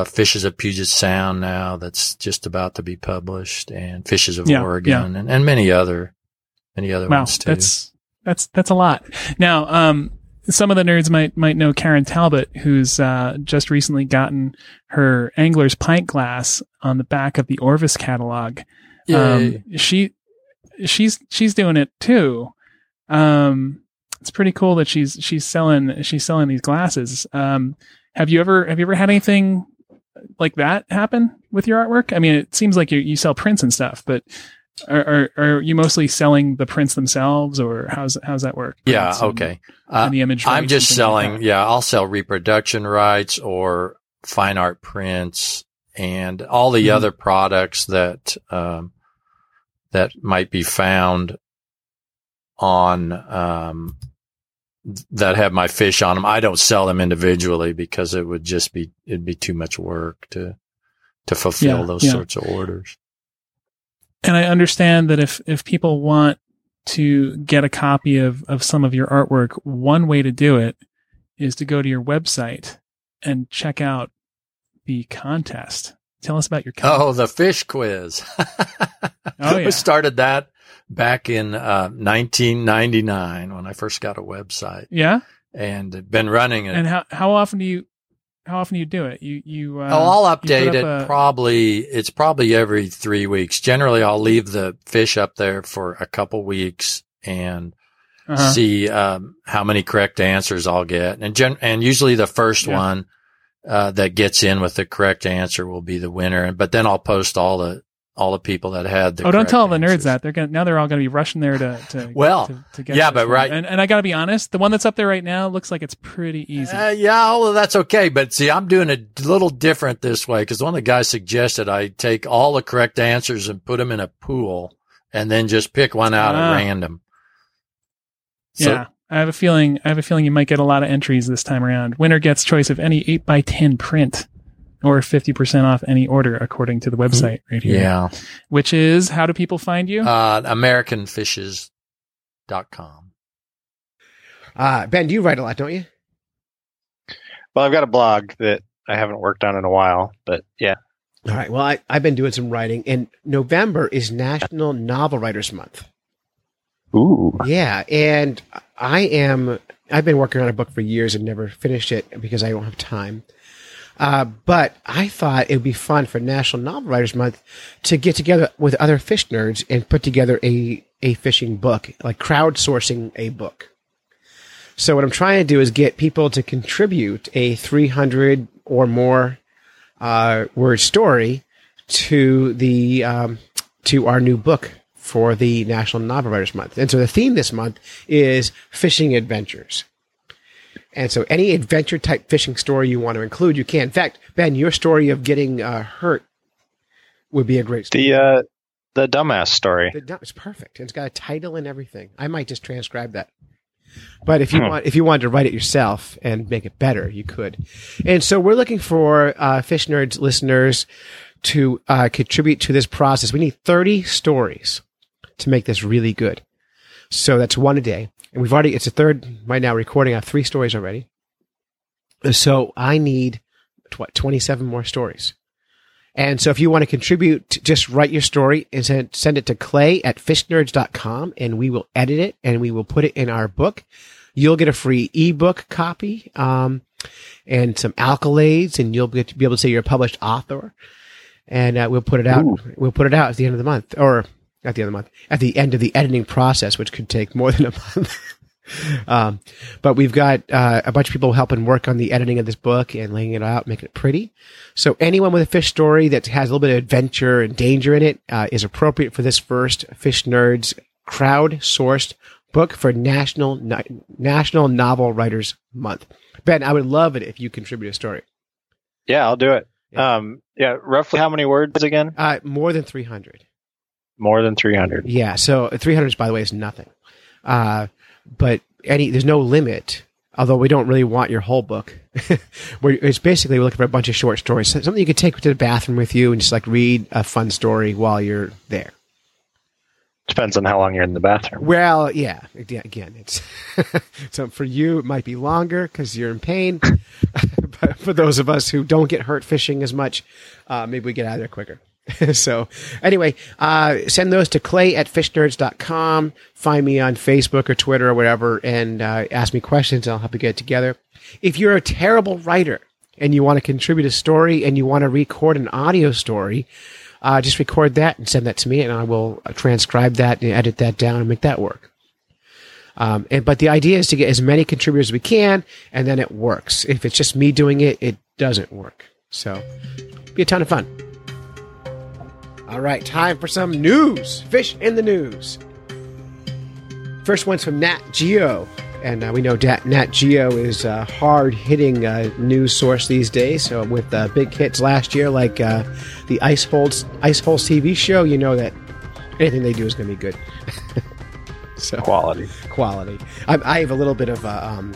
Fishes of Puget Sound now that's just about to be published, and Fishes of Oregon and many other ones too. That's a lot. Now, some of the nerds might know Karen Talbot, who's just recently gotten her Angler's Pint Glass on the back of the Orvis catalog. She's doing it too. It's pretty cool that she's selling these glasses. Have you ever had anything like that happen with your artwork? I mean, it seems like you sell prints and stuff, but are you mostly selling the prints themselves, or how's that work? Yeah. Okay. The image I'm just selling. Like I'll sell reproduction rights or fine art prints and all the other products that, that might be found on, that have my fish on them. I don't sell them individually because it would just be, it'd be too much work to fulfill those sorts of orders. And I understand that if people want to get a copy of some of your artwork, one way to do it is to go to your website and check out the contest. Tell us about your contest. Oh, the fish quiz. We started that back in 1999 when I first got a website. Yeah. And been running it. And how often do you do it? I'll update it probably every 3 weeks. Generally, I'll leave the fish up there for a couple weeks and see how many correct answers I'll get. And usually the first one that gets in with the correct answer will be the winner. But then I'll post all the people that had the correct answers. Don't tell all the nerds that. They're all going to be rushing there to to get but one. Right. And I got to be honest, the one that's up there right now looks like it's pretty easy. Well, that's okay. But see, I'm doing a little different this way because one of the guys suggested I take all the correct answers and put them in a pool and then just pick one out at random. So, I have a feeling you might get a lot of entries this time around. Winner gets choice of any 8x10 print. Or 50% off any order, according to the website right here. Yeah. Which is, how do people find you? Americanfishes.com. Ben, do you write a lot, don't you? Well, I've got a blog that I haven't worked on in a while, but yeah. All right. Well, I've been doing some writing, and November is National Novel Writers Month. Ooh. Yeah. And I've been working on a book for years and never finished it because I don't have time. But I thought it would be fun for National Novel Writers Month to get together with other fish nerds and put together a fishing book, like crowdsourcing a book. So what I'm trying to do is get people to contribute a 300 or more word story to our new book for the National Novel Writers Month. And so the theme this month is fishing adventures. And so any adventure-type fishing story you want to include, you can. In fact, Ben, your story of getting hurt would be a great story. The dumbass story. It's perfect. It's got a title and everything. I might just transcribe that. But if you wanted to write it yourself and make it better, you could. And so we're looking for Fish Nerds listeners to contribute to this process. We need 30 stories to make this really good. So that's one a day. And it's the third right now recording. I have 3 stories already. So I need 27 more stories. And so if you want to contribute, just write your story and send it to clay@fishnerds.com, and we will edit it and we will put it in our book. You'll get a free ebook copy, and some accolades, and you'll get to be able to say you're a published author. And we'll put it out. Ooh. We'll put it out at the end of the month, or not the other month, at the end of the editing process, which could take more than a month. But we've got a bunch of people helping work on the editing of this book and laying it out, making it pretty. So anyone with a fish story that has a little bit of adventure and danger in it is appropriate for this first Fish Nerds crowd-sourced book for National Novel Writers Month. Ben, I would love it if you contribute a story. Yeah, I'll do it. Yeah. Roughly how many words again? More than 300. More than 300. Yeah. So 300, by the way, is nothing. But there's no limit, although we don't really want your whole book. It's basically we're looking for a bunch of short stories. Something you could take to the bathroom with you and just like read a fun story while you're there. Depends on how long you're in the bathroom. Well, yeah. Again, it's so for you, it might be longer because you're in pain. But for those of us who don't get hurt fishing as much, maybe we get out of there quicker. So anyway, send those to clay@fishnerds.com. Find me on Facebook or Twitter or whatever, and ask me questions. I'll help you get it together. If you're a terrible writer and you want to contribute a story and you want to record an audio story, just record that and send that to me, and I will transcribe that and edit that down and make that work. But the idea is to get as many contributors as we can, and then it works. If it's just me doing it, it doesn't work. So Be a ton of fun. All right, time for some news. Fish in the news. First one's from Nat Geo. And we know Nat Geo is a hard-hitting news source these days. So with big hits last year, like the Ice Holes TV show, you know that anything they do is going to be good. So Quality. I have a little bit of a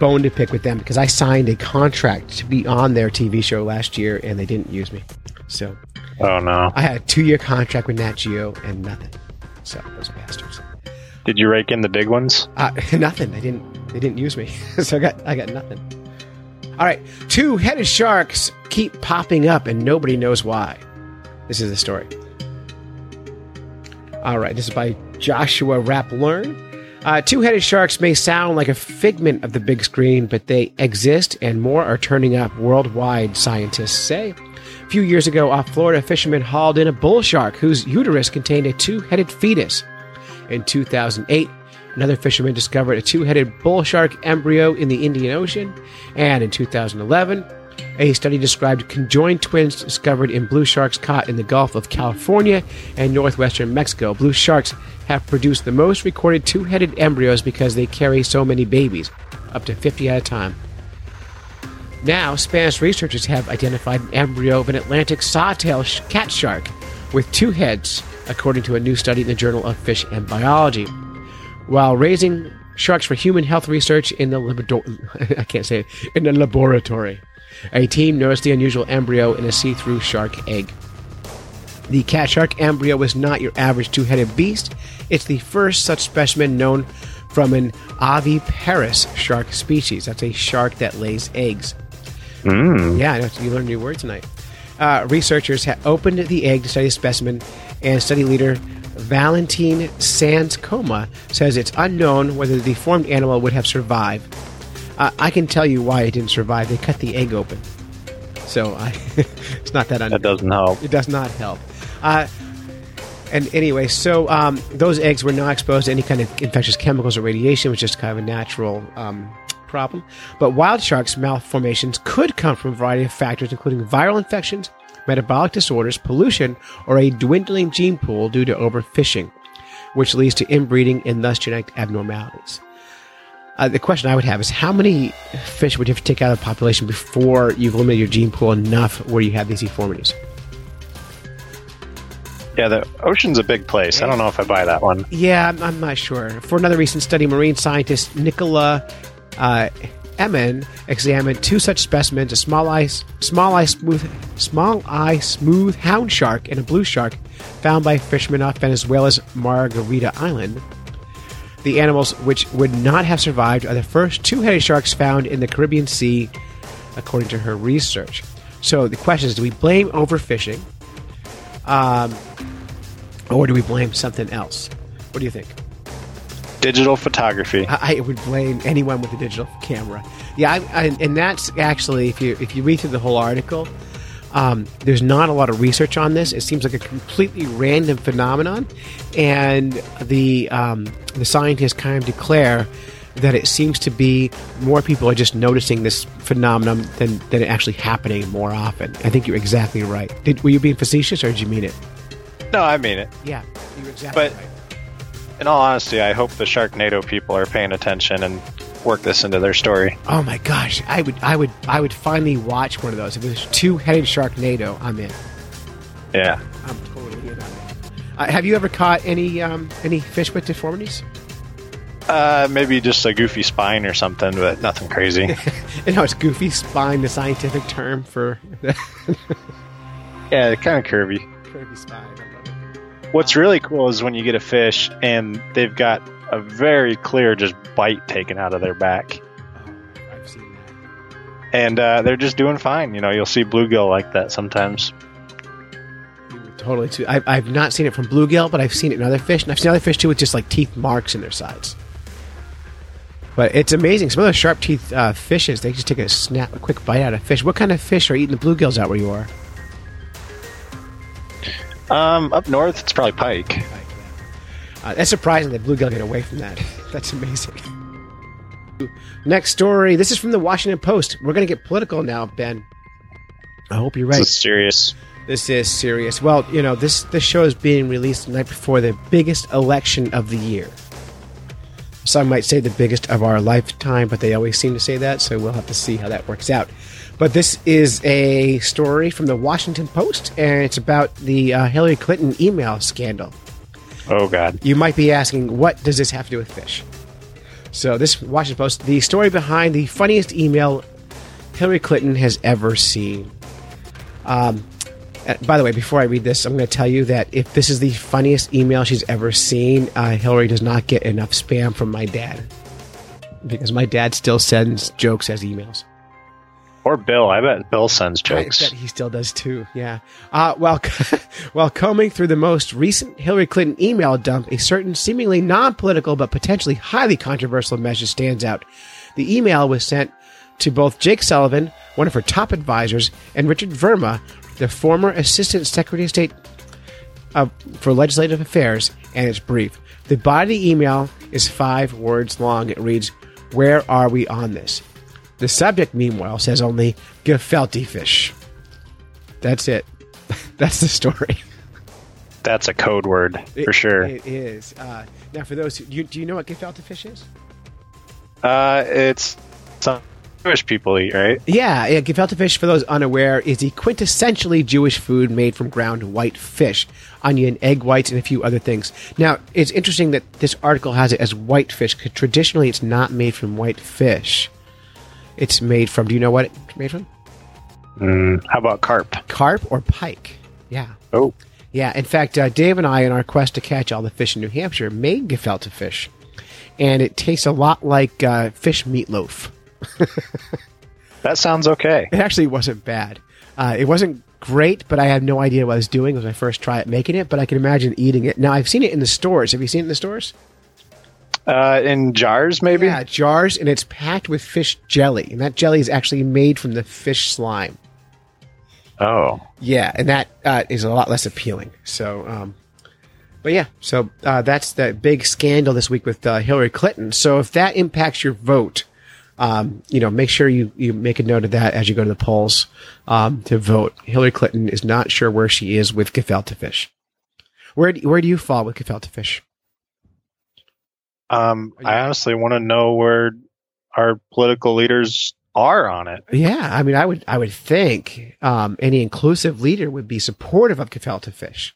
bone to pick with them because I signed a contract to be on their TV show last year, and they didn't use me. So oh, no. I had a 2-year contract with Nat Geo and nothing. So those bastards. Did you rake in the big ones? Nothing. They didn't use me, so I got nothing. All right, two-headed sharks keep popping up, and nobody knows why. This is the story. All right, this is by Joshua Raplern. Two-headed sharks may sound like a figment of the big screen, but they exist, and more are turning up worldwide, scientists say. A few years ago, off Florida, fishermen hauled in a bull shark whose uterus contained a two-headed fetus. In 2008, another fisherman discovered a two-headed bull shark embryo in the Indian Ocean. And in 2011, a study described conjoined twins discovered in blue sharks caught in the Gulf of California and northwestern Mexico. Blue sharks have produced the most recorded two-headed embryos because they carry so many babies, up to 50 at a time. Now, Spanish researchers have identified an embryo of an Atlantic sawtail cat shark with two heads, according to a new study in the Journal of Fish and Biology. While raising sharks for human health research in the laboratory, a team noticed the unusual embryo in a see-through shark egg. The cat shark embryo was not your average two-headed beast. It's the first such specimen known from an oviparous shark species. That's a shark that lays eggs. Yeah, I know, you learned a new word tonight. Researchers have opened the egg to study the specimen, and study leader Valentin Sanscoma says it's unknown whether the deformed animal would have survived. I can tell you why it didn't survive. They cut the egg open. So it's not that unknown. That doesn't help. It does not help. And anyway, so those eggs were not exposed to any kind of infectious chemicals or radiation, which is kind of a natural problem. But wild sharks' malformations could come from a variety of factors, including viral infections, metabolic disorders, pollution, or a dwindling gene pool due to overfishing, which leads to inbreeding and thus genetic abnormalities. The question I would have is, how many fish would you have to take out of the population before you've limited your gene pool enough where you have these deformities? Yeah, the ocean's a big place. I don't know if I buy that one. Yeah, I'm not sure. For another recent study, marine scientist Nicola Emin examined two such specimens, a small-eye smooth hound shark and a blue shark, found by fishermen off Venezuela's Margarita Island. The animals, which would not have survived, are the first two-headed sharks found in the Caribbean Sea, according to her research. So the question is, do we blame overfishing, or do we blame something else? What do you think? Digital photography. I would blame anyone with a digital camera. Yeah, and that's actually, if you read through the whole article, there's not a lot of research on this. It seems like a completely random phenomenon, and the scientists kind of declare that it seems to be more people are just noticing this phenomenon than it actually happening more often. I think you're exactly right. Were you being facetious, or did you mean it? No, I mean it. Yeah, you were exactly right. In all honesty, I hope the Sharknado people are paying attention and work this into their story. Oh my gosh, I would finally watch one of those. If it was two-headed Sharknado, I'm in. Yeah, I'm totally in on it. Have you ever caught any fish with deformities? Maybe just a goofy spine or something, but nothing crazy. You know, it's goofy spine, the scientific term for. Yeah, kind of curvy. Curvy spine. What's really cool is when you get a fish and they've got a very clear just bite taken out of their back. Oh, I've seen that. And they're just doing fine. You know, you'll see bluegill like that sometimes. Totally. Too. I've not seen it from bluegill, but I've seen it in other fish. And I've seen other fish, too, with just like teeth marks in their sides. But it's amazing. Some of those sharp teeth fishes, they just take a quick bite out of fish. What kind of fish are eating the bluegills out where you are? Up north, it's probably pike. That's surprising that bluegill get away from that. That's amazing. Next story. This is from the Washington Post. We're going to get political now, Ben. I hope you're right. This is serious. This is serious. Well, you know, this show is being released the night before the biggest election of the year. Some might say the biggest of our lifetime, but they always seem to say that, so we'll have to see how that works out. But this is a story from the Washington Post, and it's about the Hillary Clinton email scandal. Oh, God. You might be asking, what does this have to do with fish? So this Washington Post, the story behind the funniest email Hillary Clinton has ever seen. By the way, before I read this, I'm going to tell you that if this is the funniest email she's ever seen, Hillary does not get enough spam from my dad. Because my dad still sends jokes as emails. Or Bill. I bet Bill sends jokes. I bet he still does too, yeah. While combing through the most recent Hillary Clinton email dump, a certain seemingly non-political but potentially highly controversial measure stands out. The email was sent to both Jake Sullivan, one of her top advisors, and Richard Verma, the former Assistant Secretary of State for Legislative Affairs, and it's brief. The body of the email is 5 words long. It reads, "Where are we on this?" The subject, meanwhile, says only, "Gefilte fish." That's it. That's the story. That's a code word, for sure. It is. Now, for those who... Do you know what gefilte fish is? It's some Jewish people eat, right? Yeah, gefilte fish, for those unaware, is the quintessentially Jewish food made from ground white fish, onion, egg whites, and a few other things. Now, it's interesting that this article has it as white fish, because traditionally it's not made from white fish. It's made from... Do you know what it's made from? How about carp? Carp or pike? Yeah. Oh. Yeah. In fact, Dave and I, in our quest to catch all the fish in New Hampshire, made gefilte fish, and it tastes a lot like fish meatloaf. That sounds okay. It actually wasn't bad. It wasn't great, but I had no idea what I was doing. It was my first try at making it, but I can imagine eating it. Now, I've seen it in the stores. Have you seen it in the stores? In jars, maybe? Yeah, jars, and it's packed with fish jelly. And that jelly is actually made from the fish slime. Oh. Yeah, and that is a lot less appealing. So, but yeah, so that's the big scandal this week with Hillary Clinton. So if that impacts your vote, you know, make sure you make a note of that as you go to the polls to vote. Hillary Clinton is not sure where she is with gefilte fish. Where do you fall with gefilte fish? I honestly want to know where our political leaders are on it. Yeah, I mean, I would think any inclusive leader would be supportive of gefilte fish.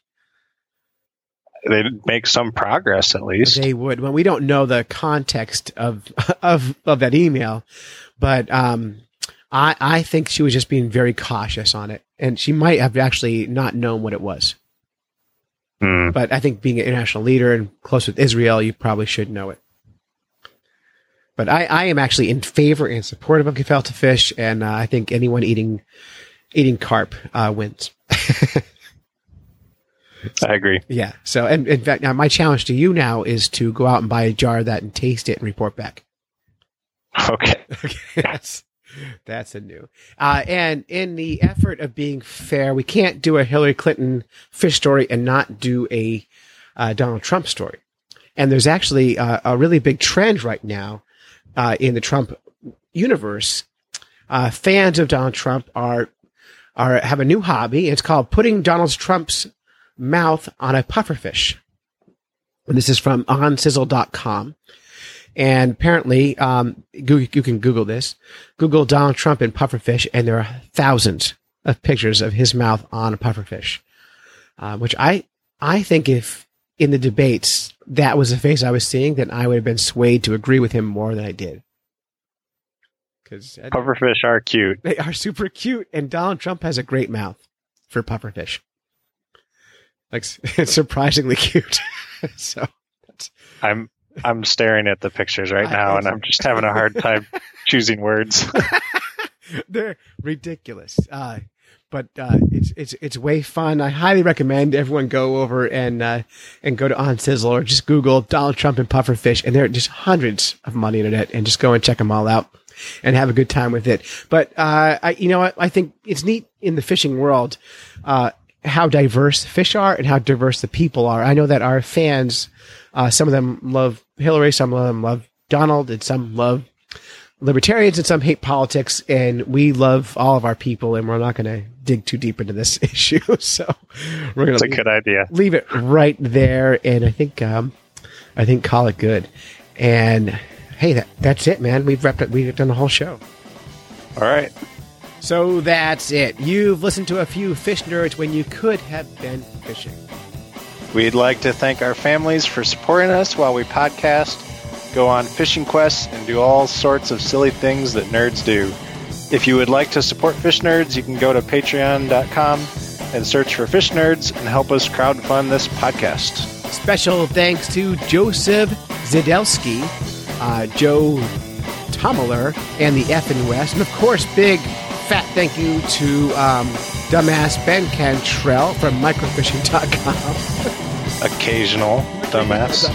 They'd make some progress, at least. They would. Well, we don't know the context of that email, but I think she was just being very cautious on it, and she might have actually not known what it was. But I think being an international leader and close with Israel, you probably should know it. But I am actually in favor and supportive of gefilte fish, and I think anyone eating carp wins. I agree. Yeah. So, and in fact, now my challenge to you now is to go out and buy a jar of that and taste it and report back. Okay. That's a new. And in the effort of being fair, we can't do a Hillary Clinton fish story and not do a Donald Trump story. And there's actually a really big trend right now in the Trump universe. Fans of Donald Trump are have a new hobby. It's called putting Donald Trump's mouth on a pufferfish. And this is from onsizzle.com. And apparently, you can Google this. Google Donald Trump and pufferfish, and there are thousands of pictures of his mouth on a pufferfish. Which I think if in the debates that was the face I was seeing, then I would have been swayed to agree with him more than I did. Because pufferfish are cute. They are super cute, and Donald Trump has a great mouth for pufferfish. Like, it's surprisingly cute. So I'm staring at the pictures right now, and I'm just having a hard time choosing words. They're ridiculous, but it's way fun. I highly recommend everyone go over and go to OnSizzle or just Google Donald Trump and pufferfish, and there are just hundreds of them on the internet, and just go and check them all out and have a good time with it. But I think it's neat in the fishing world how diverse fish are and how diverse the people are. I know that our fans. Some of them love Hillary, some of them love Donald, and some love libertarians, and some hate politics. And we love all of our people, and we're not going to dig too deep into this issue. So we're going to leave it right there. And I think call it good. And hey, that's it, man. We've wrapped up. We've done the whole show. All right. So that's it. You've listened to a few Fish Nerds when you could have been fishing. We'd like to thank our families for supporting us while we podcast, go on fishing quests, and do all sorts of silly things that nerds do. If you would like to support Fish Nerds, you can go to patreon.com and search for Fish Nerds and help us crowdfund this podcast. Special thanks to Joseph Zydlewski, Joe Tomelleri, and the F and West. And of course, big fat thank you to dumbass Ben Cantrell from microfishing.com. Occasional dumbass.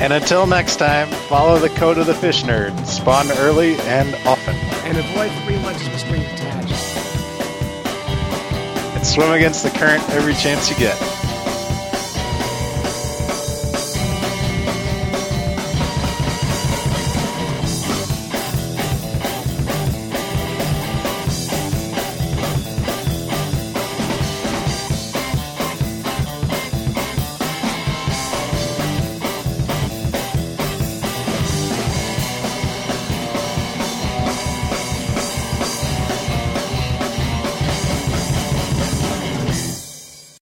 And until next time, follow the code of the Fish Nerd. Spawn early and often. And avoid free lunches with strings attached. And swim against the current every chance you get.